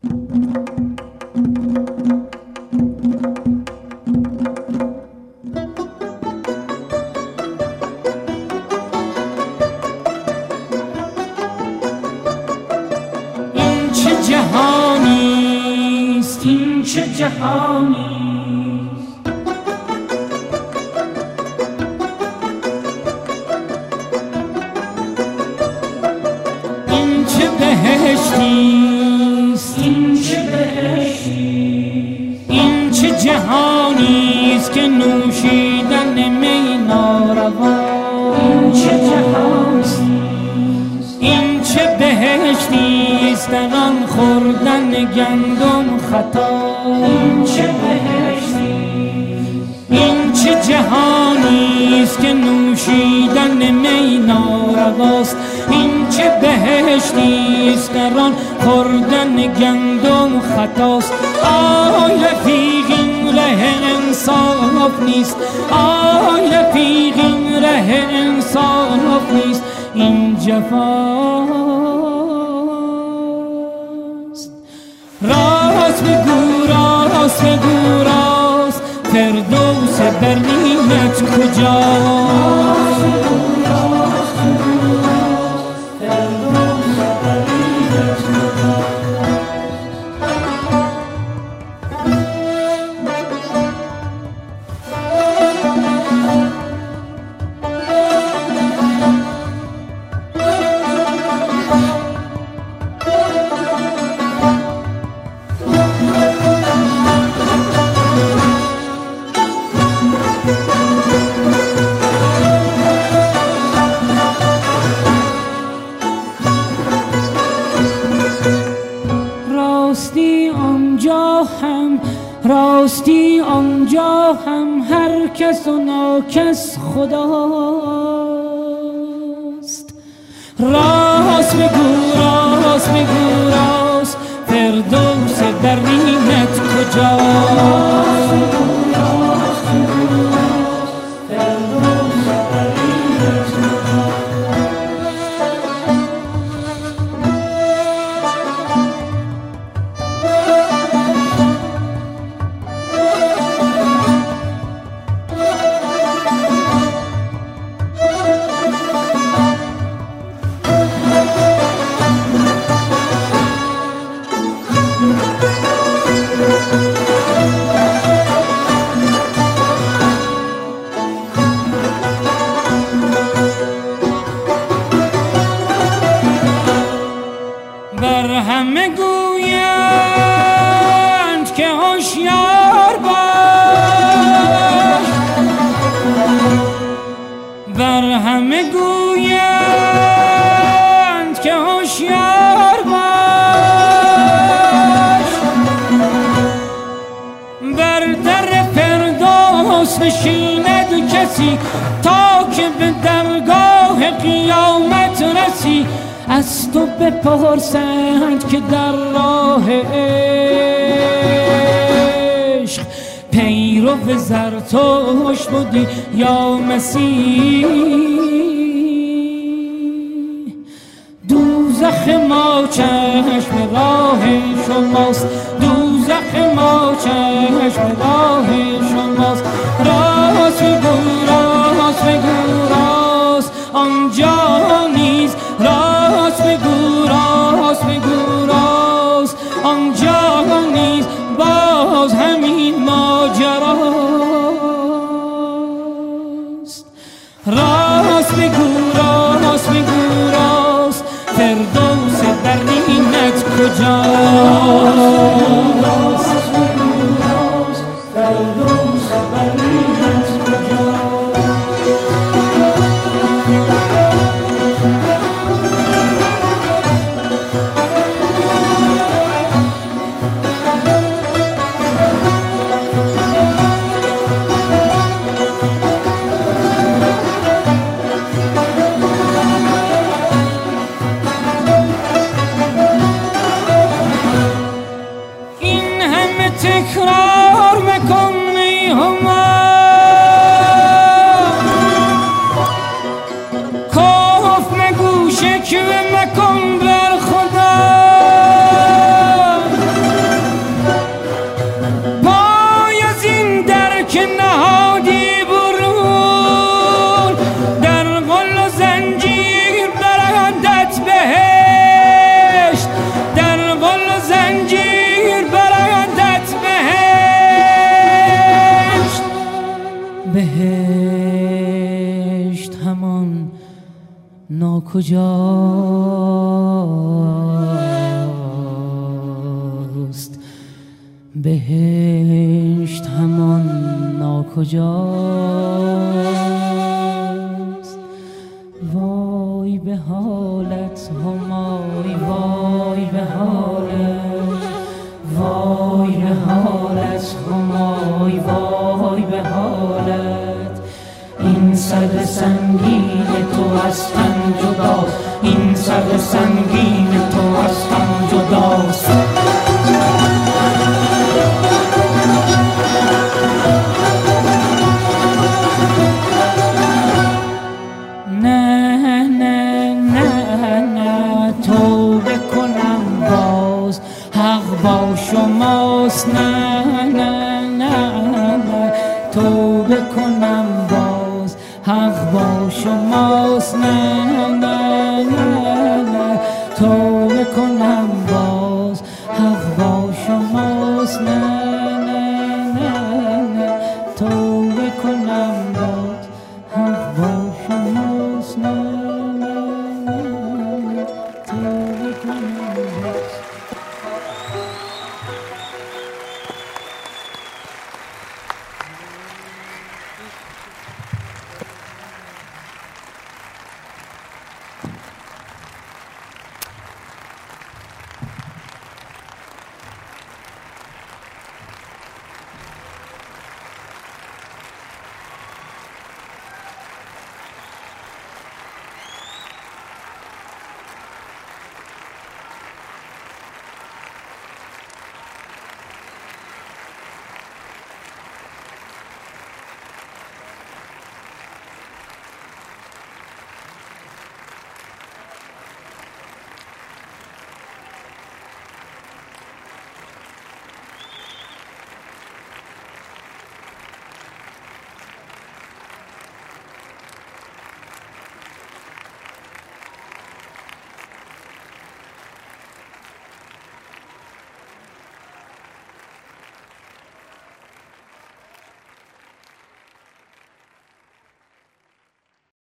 این چه جهانیست، این چه جهانیست، این چه بهشتیست، این چه بهشتیست، این چه جهانیست که نوشیدن می ناروا. این چه جهانیست، این چه بهشتیست در آن خوردن گندم خطا. این چه بهشتیست، این چه جهانیست که نوشیدن می نارواست. این چه بهشتیست در آن خوردن گندم خطاست. آه رفیق این ره انصاف نیست، آه رفیق این ره انصاف نیست، این جفاست. راست بگو، راست بگو، راست فردوس برنیت کجاست؟ راستی آنجا هم هر کس و ناکس خداست. راست بگو، راست بگو، راست فردوس درینت کجاست؟ همه گویند که هوشیار باش، بر همه گویند که هوشیار باش، بر در فردوس نشیند کسی تا که به درگاه قیامت رسی. از تو بپرسند که در راه عشق پیرو زرتشت بودی یا مسیح؟ دوزخ ما چشم راه شماست، دوزخ ما چشم راه شماست. راست بگو، راست بگو، راست آنجا نیست، راست بگو، راست بگو، راست آنجا نیست، باز همین ماجراست. راست بگو، راست بگو، راست فردوس برنیمت کجاست؟ راست بگو، راست فردوس برنیمت کجاست؟ تکرار مکن کفر مگو شکوه مکن بر خدا. ناکجاست، بهشت همان ناکجاست. وای به حالت همای، وای به حالت، وای به حالت همای، وای به حالت. این سر سنگین تو از هم جداست، این سر سنگین تو از هم جداست. نه نه نه نه توبه کنم باز، حق با شماست. نه نه نه نه توبه کنم باز، حق با شماست. نه نه نه نه توبه کنم باز.